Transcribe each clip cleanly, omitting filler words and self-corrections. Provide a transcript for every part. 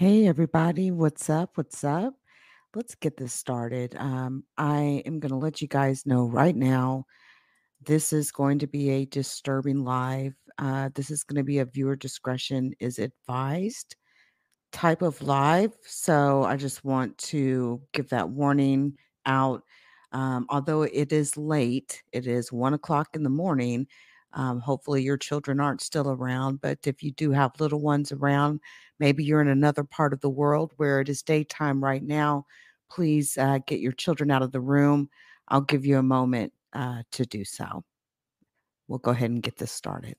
Hey, everybody. What's up? What's up? Let's get this started. I am going to let you guys know right now, this is going to be a disturbing live. This is going to be a viewer discretion is advised type of live. So I just want to give that warning out. Although it is late, it is 1 o'clock in the morning. Hopefully your children aren't still around, but if you do have little ones around, maybe you're in another part of the world where it is daytime right now, please get your children out of the room. I'll give you a moment to do so. We'll go ahead and get this started.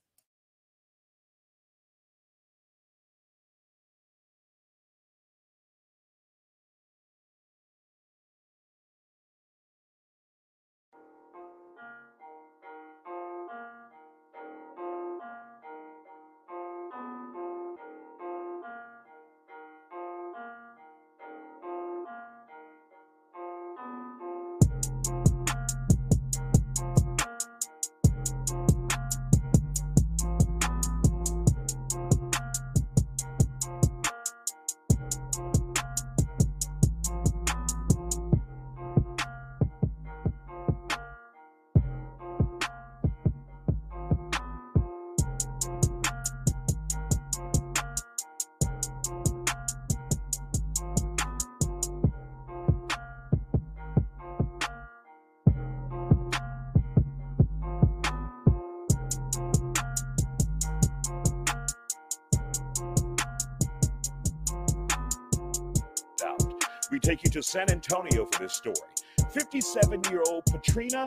Take you to San Antonio for this story. 57-year-old Patricia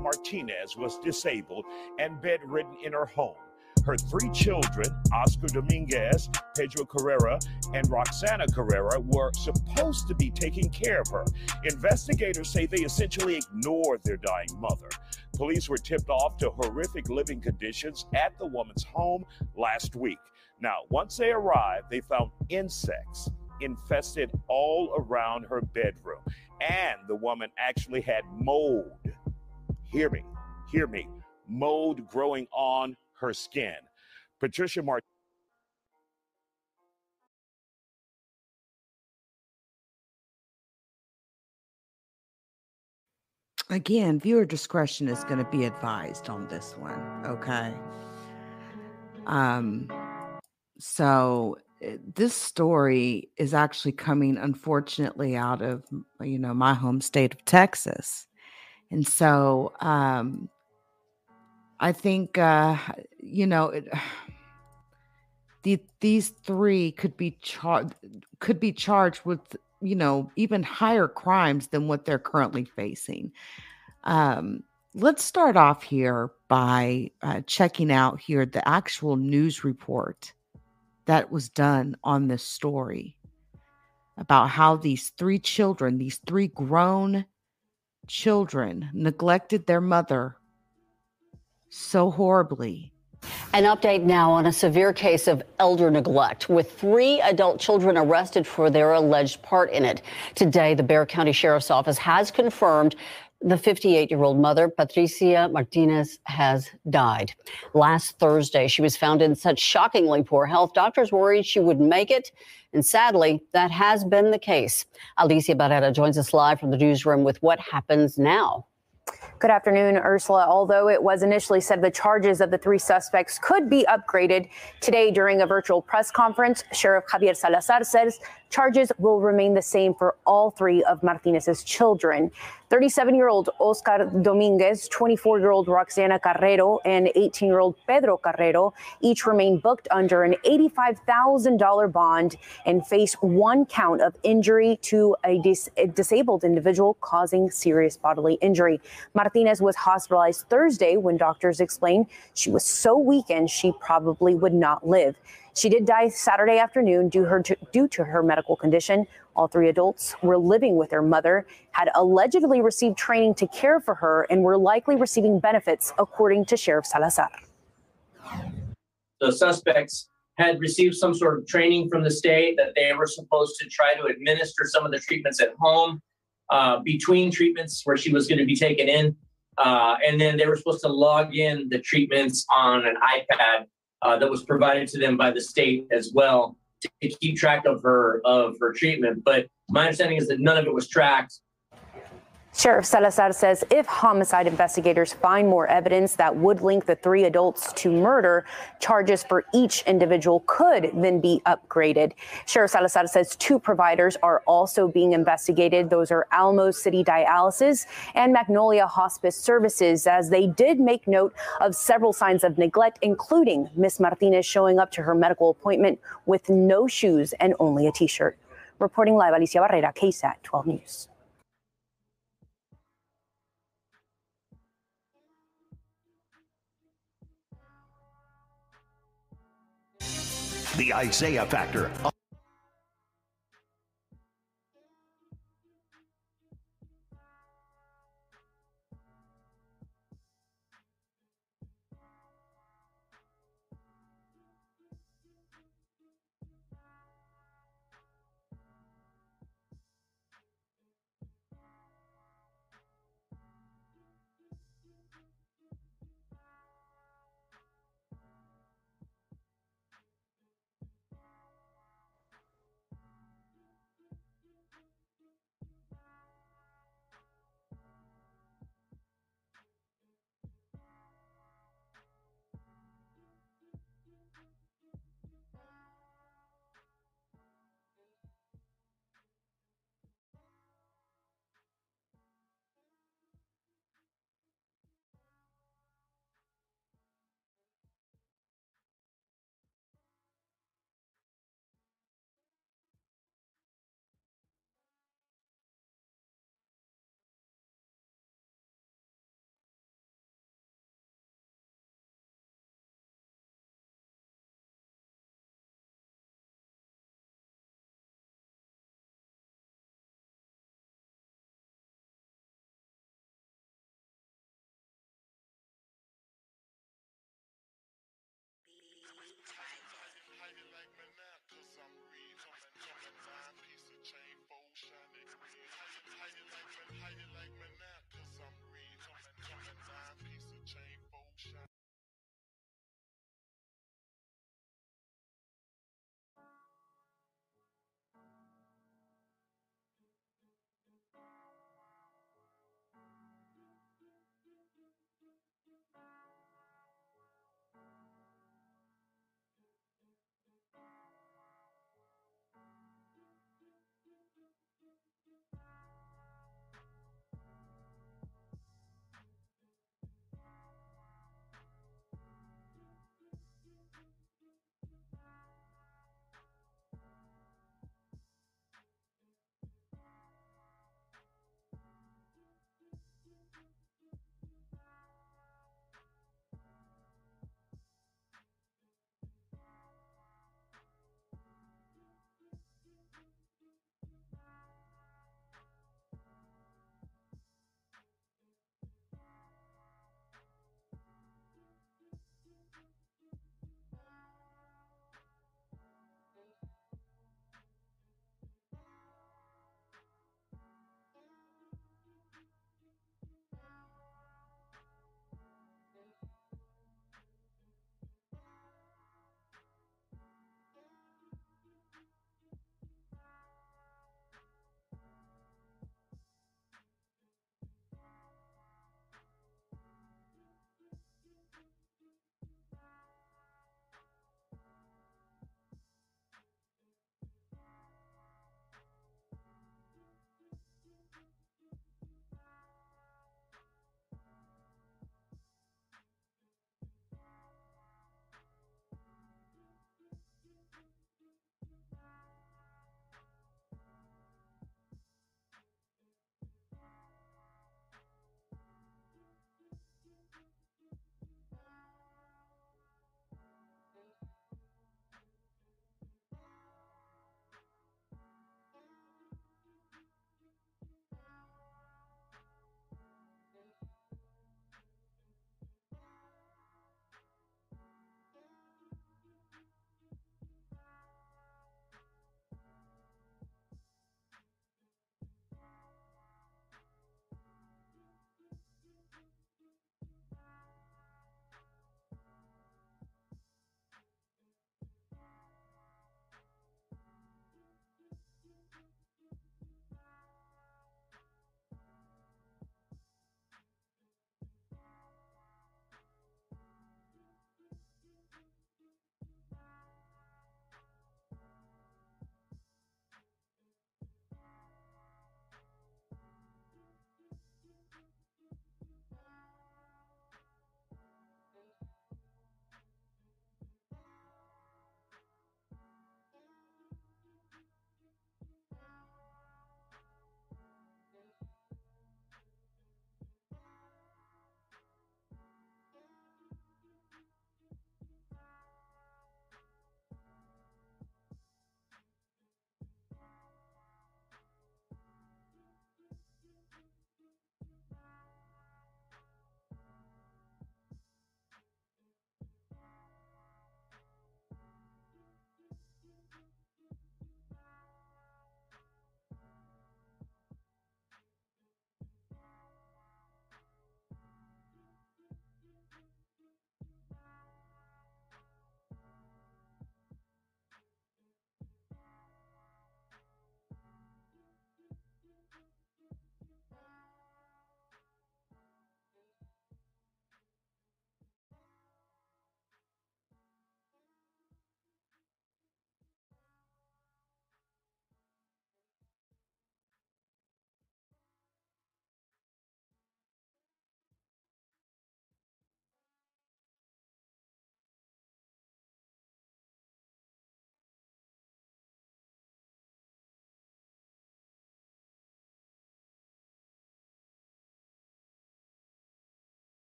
Martinez was disabled and bedridden in her home. Her three children, Oscar Dominguez, Pedro Carrero, and Roxanna Carrero, were supposed to be taking care of her. Investigators say they essentially ignored their dying mother. Police were tipped off to horrific living conditions at the woman's home last week. Now, once they arrived, they found insects infested all around her bedroom, and the woman actually had mold. Hear me, mold growing on her skin. Patricia Martinez. Again, viewer discretion is going to be advised on this one, okay? So this story is actually coming, unfortunately, out of, you know, my home state of Texas. And so I think, you know, these three could be charged with, you know, even higher crimes than what they're currently facing. Let's start off here by checking out here the actual news report that was done on this story about how these three grown children neglected their mother so horribly. An update now on a severe case of elder neglect with three adult children arrested for their alleged part in it. Today, the Bexar County Sheriff's Office has confirmed the 58-year-old mother, Patricia Martinez, has died. Last Thursday, she was found in such shockingly poor health, doctors worried she wouldn't make it. And sadly, that has been the case. Alicia Barrera joins us live from the newsroom with what happens now. Good afternoon, Ursula. Although it was initially said the charges of the three suspects could be upgraded, today during a virtual press conference, Sheriff Javier Salazar says charges will remain the same for all three of Martinez's children. 37-year-old Oscar Dominguez, 24-year-old Roxanna Carrero, and 18-year-old Pedro Carrero each remain booked under an $85,000 bond and face one count of injury to a disabled individual causing serious bodily injury. Martinez was hospitalized Thursday when doctors explained she was so weakened she probably would not live. She did die Saturday afternoon due to her medical condition. All three adults were living with their mother, had allegedly received training to care for her, and were likely receiving benefits, according to Sheriff Salazar. The suspects had received some sort of training from the state that they were supposed to try to administer some of the treatments at home between treatments where she was going to be taken in. And then they were supposed to log in the treatments on an iPad that was provided to them by the state as well to keep track of her treatment. But my understanding is that none of it was tracked. Sheriff Salazar says if homicide investigators find more evidence that would link the three adults to murder, charges for each individual could then be upgraded. Sheriff Salazar says two providers are also being investigated. Those are Almo City Dialysis and Magnolia Hospice Services, as they did make note of several signs of neglect, including Ms. Martinez showing up to her medical appointment with no shoes and only a T-shirt. Reporting live, Alicia Barrera, KSAT 12 News. The Isaiah Factor.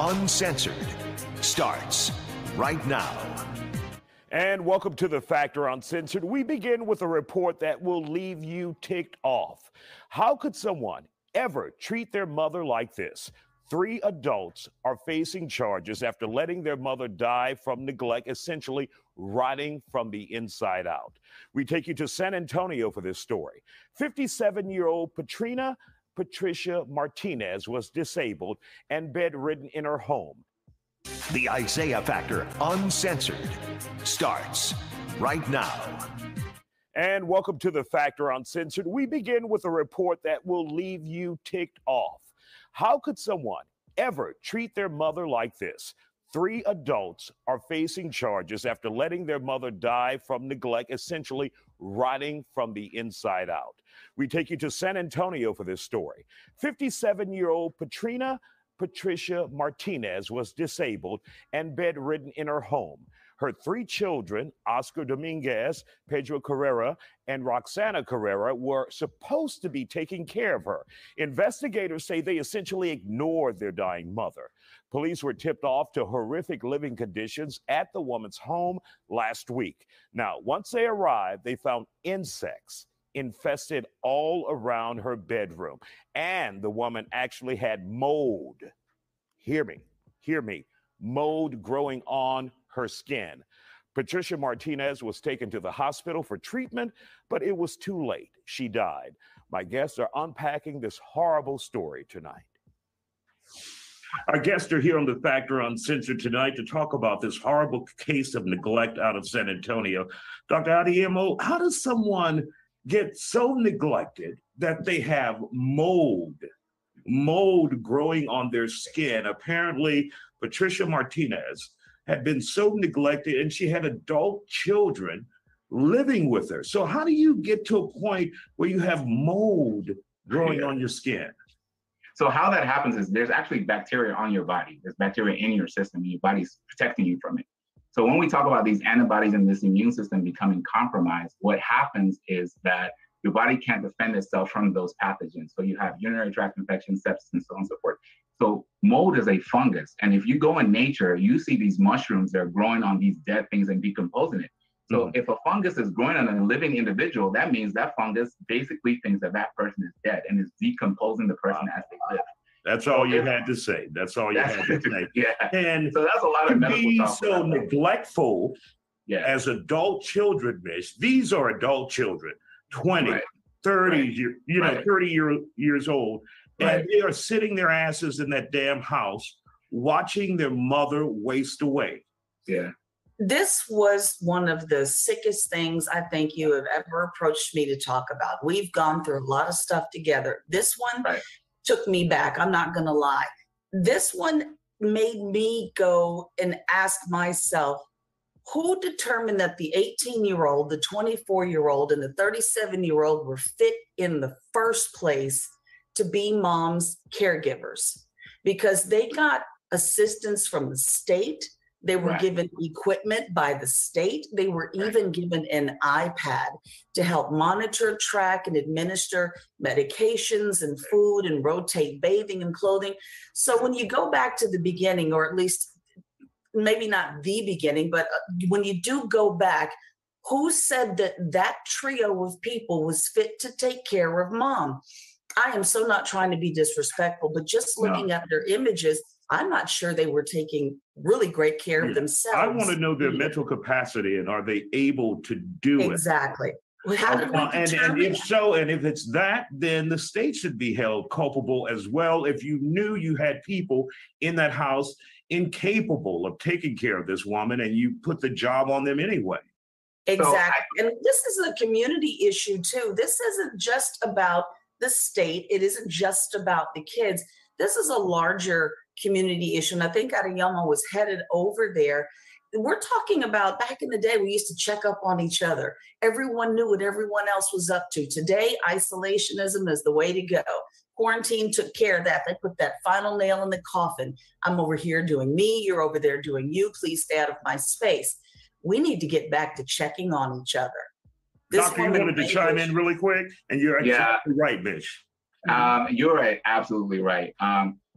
Uncensored starts right now. And welcome to The Factor Uncensored. We begin with a report that will leave you ticked off. How could someone ever treat their mother like this? 3 adults are facing charges after letting their mother die from neglect, essentially rotting from the inside out. We take you to San Antonio for this story. 57-year-old Patricia Martinez was disabled and bedridden in her home. The Isaiah Factor Uncensored starts right now. And welcome to The Factor Uncensored. We begin with a report that will leave you ticked off. How could someone ever treat their mother like this? 3 adults are facing charges after letting their mother die from neglect, essentially rotting from the inside out. We take you to San Antonio for this story. 57-year-old Patricia Martinez was disabled and bedridden in her home. Her 3 children, Oscar Dominguez, Pedro Carrero, and Roxanna Carrero, were supposed to be taking care of her. Investigators say they essentially ignored their dying mother. Police were tipped off to horrific living conditions at the woman's home last week. Now, once they arrived, they found insects infested all around her bedroom, and the woman actually had mold. Hear me, mold growing on her skin. Patricia Martinez was taken to the hospital for treatment, but it was too late. She died. My guests are unpacking this horrible story tonight. Our guests are here on The Factor Uncensored tonight to talk about this horrible case of neglect out of San Antonio. Dr. Adiemo, how does someone get so neglected that they have mold growing on their skin? Apparently, Patricia Martinez had been so neglected, and she had adult children living with her. So how do you get to a point where you have mold growing on your skin? So how that happens is there's actually bacteria on your body. There's bacteria in your system, and your body's protecting you from it. So when we talk about these antibodies and this immune system becoming compromised, what happens is that your body can't defend itself from those pathogens. So you have urinary tract infections, sepsis, and so on and so forth. So mold is a fungus. And if you go in nature, you see these mushrooms that are growing on these dead things and decomposing it. So if a fungus is growing on a living individual, that means that fungus basically thinks that that person is dead and is decomposing the person as they live. That's all you had to say. Yeah. And so that's a lot of medical being so neglectful as adult children, Mish. These are adult children, 20, 30, you know, 30 years old. And they are sitting their asses in that damn house watching their mother waste away. Yeah. This was one of the sickest things I think you have ever approached me to talk about. We've gone through a lot of stuff together. This one took me back. I'm not going to lie. This one made me go and ask myself, who determined that the 18-year-old, the 24-year-old, and the 37-year-old were fit in the first place to be mom's caregivers? Because they got assistance from the state. They were given equipment by the state. They were even given an iPad to help monitor, track, and administer medications and food and rotate bathing and clothing. So when you go back to the beginning, or at least maybe not the beginning, but when you do go back, who said that that trio of people was fit to take care of mom? I am so not trying to be disrespectful, but just looking at their images, I'm not sure they were taking really great care of themselves. I want to know their mental capacity, and are they able to do it? Exactly. And if so, and if it's that, then the state should be held culpable as well. If you knew you had people in that house incapable of taking care of this woman, and you put the job on them anyway. Exactly. And this is a community issue, too. This isn't just about the state. It isn't just about the kids. This is a larger community issue. And I think Adeyemo was headed over there. We're talking about back in the day, we used to check up on each other. Everyone knew what everyone else was up to. Today, isolationism is the way to go. Quarantine took care of that. They put that final nail in the coffin. I'm over here doing me. You're over there doing you. Please stay out of my space. We need to get back to checking on each other. Doctor, you wanted to chime in really quick, and you're right, Mitch. You're absolutely right.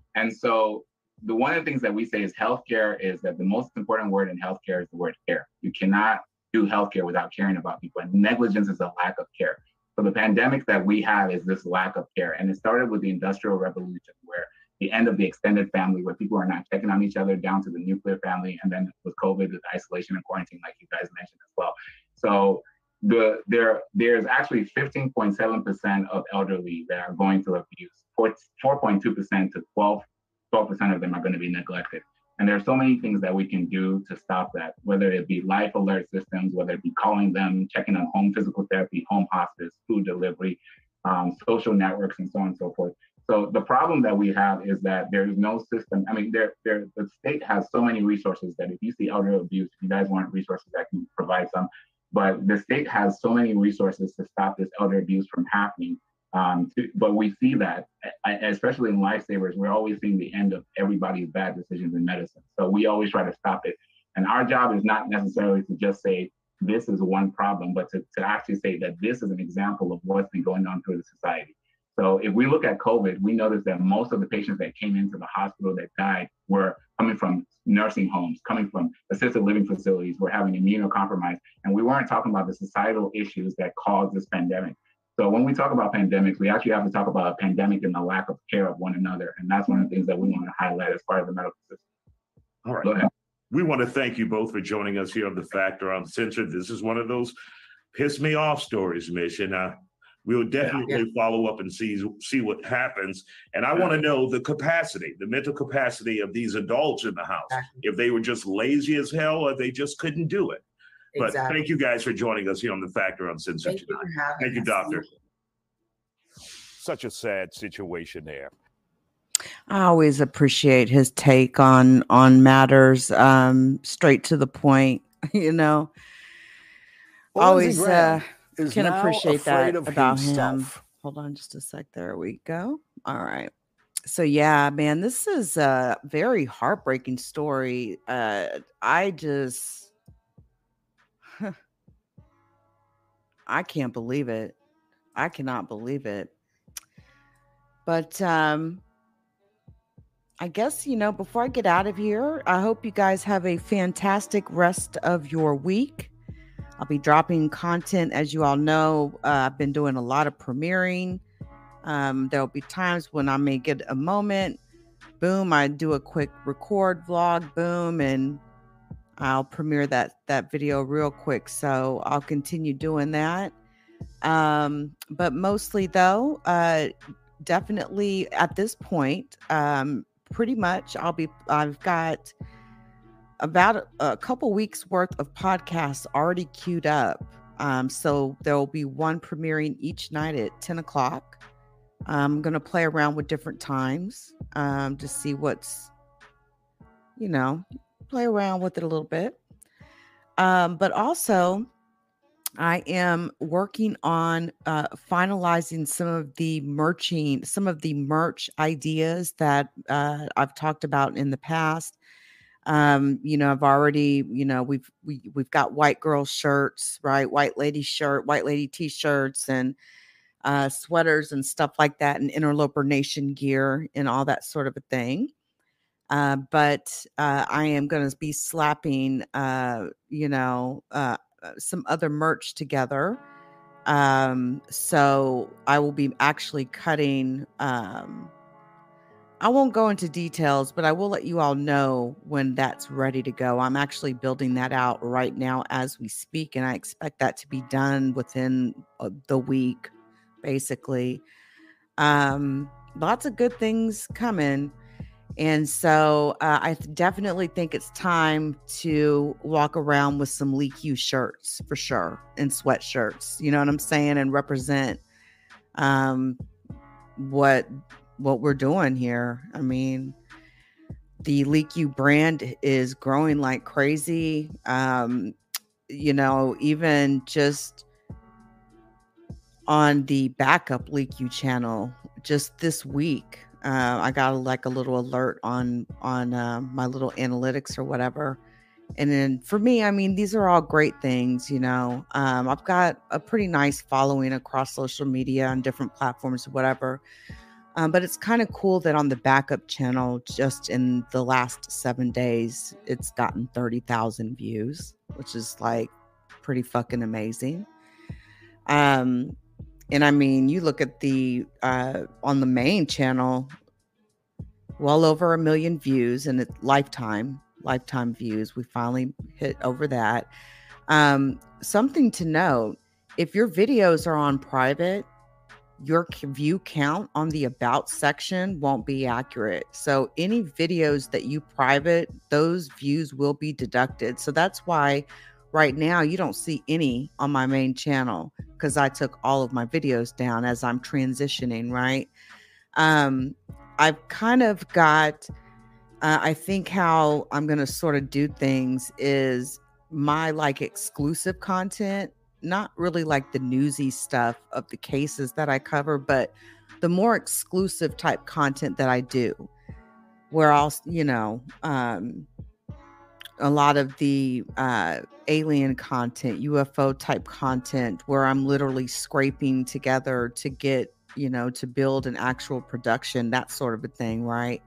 And so the one of the things that we say is healthcare is that the most important word in healthcare is the word care. You cannot do healthcare without caring about people, and negligence is a lack of care. So the pandemic that we have is this lack of care, and it started with the Industrial Revolution, where the end of the extended family, where people are not checking on each other down to the nuclear family, and then with COVID, with isolation and quarantine, like you guys mentioned as well. So there's actually 15.7% of elderly that are going through abuse. 4.2% to 12% of them are going to be neglected. And there are so many things that we can do to stop that, whether it be life alert systems, whether it be calling them, checking on home physical therapy, home hospice, food delivery, social networks, and so on and so forth. So the problem that we have is that there is no system. I mean, the state has so many resources that if you see elder abuse, if you guys want resources, I can provide some. But the state has so many resources to stop this elder abuse from happening. But we see that, especially in Lifesavers, we're always seeing the end of everybody's bad decisions in medicine. So we always try to stop it. And our job is not necessarily to just say, this is one problem, but to actually say that this is an example of what's been going on through the society. So if we look at COVID, we noticed that most of the patients that came into the hospital that died were coming from nursing homes, coming from assisted living facilities, were having immunocompromised, and we weren't talking about the societal issues that caused this pandemic. So when we talk about pandemics, we actually have to talk about a pandemic and the lack of care of one another. And that's one of the things that we want to highlight as part of the medical system. All right. Go ahead. We want to thank you both for joining us here on The Factor Uncensored. This is one of those piss me off stories, Mish. And we'll definitely follow up and see what happens. And I want to know the capacity, the mental capacity of these adults in the house, if they were just lazy as hell or they just couldn't do it. But thank you guys for joining us here on The Factor Uncensored tonight. Thank you, Doctor. Such a sad situation there. I always appreciate his take on matters, straight to the point, you know. Well, always can appreciate that about himself. Him. Hold on just a sec. There we go. All right. So, yeah, man, this is a very heartbreaking story. I can't believe it. I cannot believe it. But I guess, you know, before I get out of here, I hope you guys have a fantastic rest of your week. I'll be dropping content. As you all know, I've been doing a lot of premiering. There'll be times when I may get a moment. Boom, I do a quick record vlog. Boom, and I'll premiere that video real quick. So I'll continue doing that. But mostly though, definitely at this point, pretty much I've got about a couple weeks worth of podcasts already queued up. So there'll be one premiering each night at 10 o'clock. I'm going to play around with different times, to see what's, you know, play around with it a little bit. But also I am working on finalizing some of the merch ideas that I've talked about in the past. You know, I've already, you know, we've got white girl shirts, right? White lady t-shirts and sweaters and stuff like that, and Interloper Nation gear and all that sort of a thing. But I am going to be slapping, some other merch together. So I will be actually cutting, I won't go into details, but I will let you all know when that's ready to go. I'm actually building that out right now as we speak, and I expect that to be done within the week, basically. Lots of good things coming. And so I definitely think it's time to walk around with some Leak You shirts for sure, and sweatshirts, you know what I'm saying, and represent what we're doing here. I mean, the Leak You brand is growing like crazy. You know, even just on the backup Leak You channel just this week, I got like a little alert on my little analytics or whatever. And then for me, I mean, these are all great things, you know. I've got a pretty nice following across social media on different platforms, whatever. But it's kind of cool that on the backup channel, just in the last 7 days, it's gotten 30,000 views, which is like pretty fucking amazing. And I mean, you look at the, on the main channel, well over 1 million views in its lifetime views. We finally hit over that. Something to note, if your videos are on private, your view count on the about section won't be accurate. So any videos that you private, those views will be deducted. So that's why right now you don't see any on my main channel, because I took all of my videos down as I'm transitioning, right? I've kind of got, I think how I'm going to sort of do things is my like exclusive content, not really like the newsy stuff of the cases that I cover, but the more exclusive type content that I do, where I'll, you know, a lot of the alien content, UFO type content, where I'm literally scraping together to get, you know, to build an actual production, that sort of a thing, right?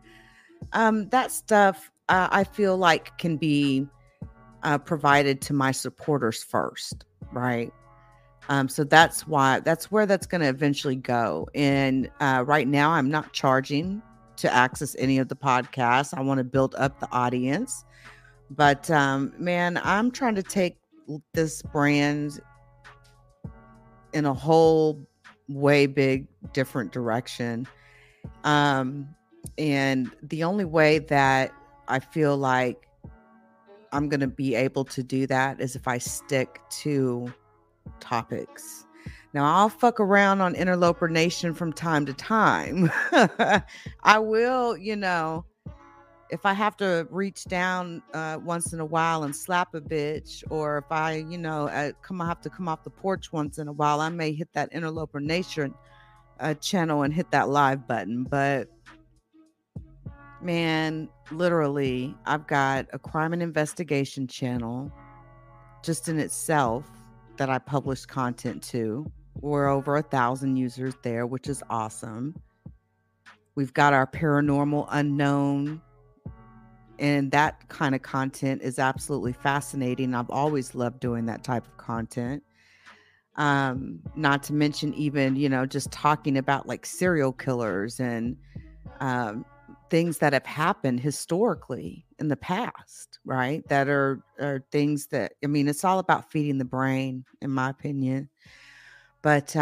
That stuff I feel like can be provided to my supporters first, right? So that's why, that's where that's going to eventually go. And right now I'm not charging to access any of the podcasts. I want to build up the audience, but man, I'm trying to take this brand in a whole way big, different direction. And the only way that I feel like I'm going to be able to do that is if I stick to topics. Now, I'll fuck around on Interloper Nation from time to time. I will, you know, if I have to reach down once in a while and slap a bitch, or if I, you know, I have to come off the porch once in a while, I may hit that Interloper Nation channel and hit that live button. But man, literally, I've got a crime and investigation channel just in itself that I publish content to. We're over 1,000 users there, which is awesome. We've got our paranormal unknown, and that kind of content is absolutely fascinating. I've always loved doing that type of content. Not to mention even, you know, just talking about like serial killers and, things that have happened historically in the past, right? That are things that, I mean, it's all about feeding the brain, in my opinion. But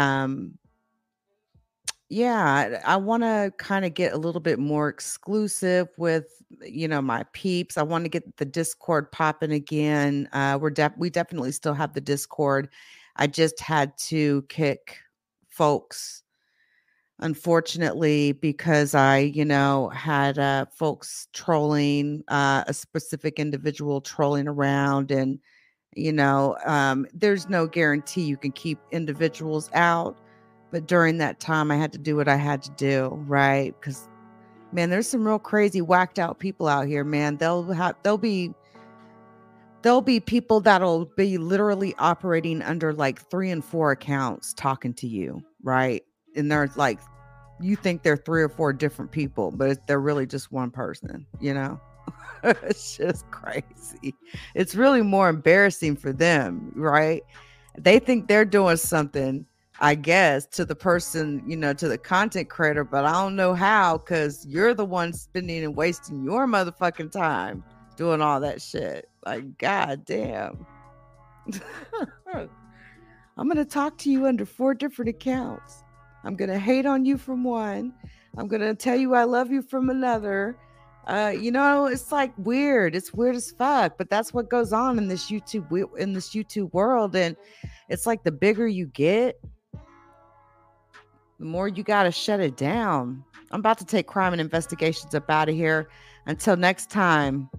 yeah, I want to kind of get a little bit more exclusive with, you know, my peeps. I want to get the Discord popping again. We definitely still have the Discord. I just had to kick folks, unfortunately, because I, you know, had folks trolling, a specific individual trolling around, and, you know, there's no guarantee you can keep individuals out. But during that time, I had to do what I had to do, right? Because, man, there's some real crazy, whacked out people out here, man. There'll be people that'll be literally operating under like 3 and 4 accounts talking to you, right? And they're like, you think they're 3 or 4 different people, but they're really just one person, you know? It's just crazy. It's really more embarrassing for them, right? They think they're doing something, I guess, to the person, you know, to the content creator, but I don't know how, because you're the one spending and wasting your motherfucking time doing all that shit. Like, goddamn. I'm going to talk to you under 4 different accounts. I'm going to hate on you from one. I'm going to tell you I love you from another. You know, it's like weird. It's weird as fuck. But that's what goes on in this YouTube world. And it's like the bigger you get, the more you got to shut it down. I'm about to take crime and investigations up out of here. Until next time.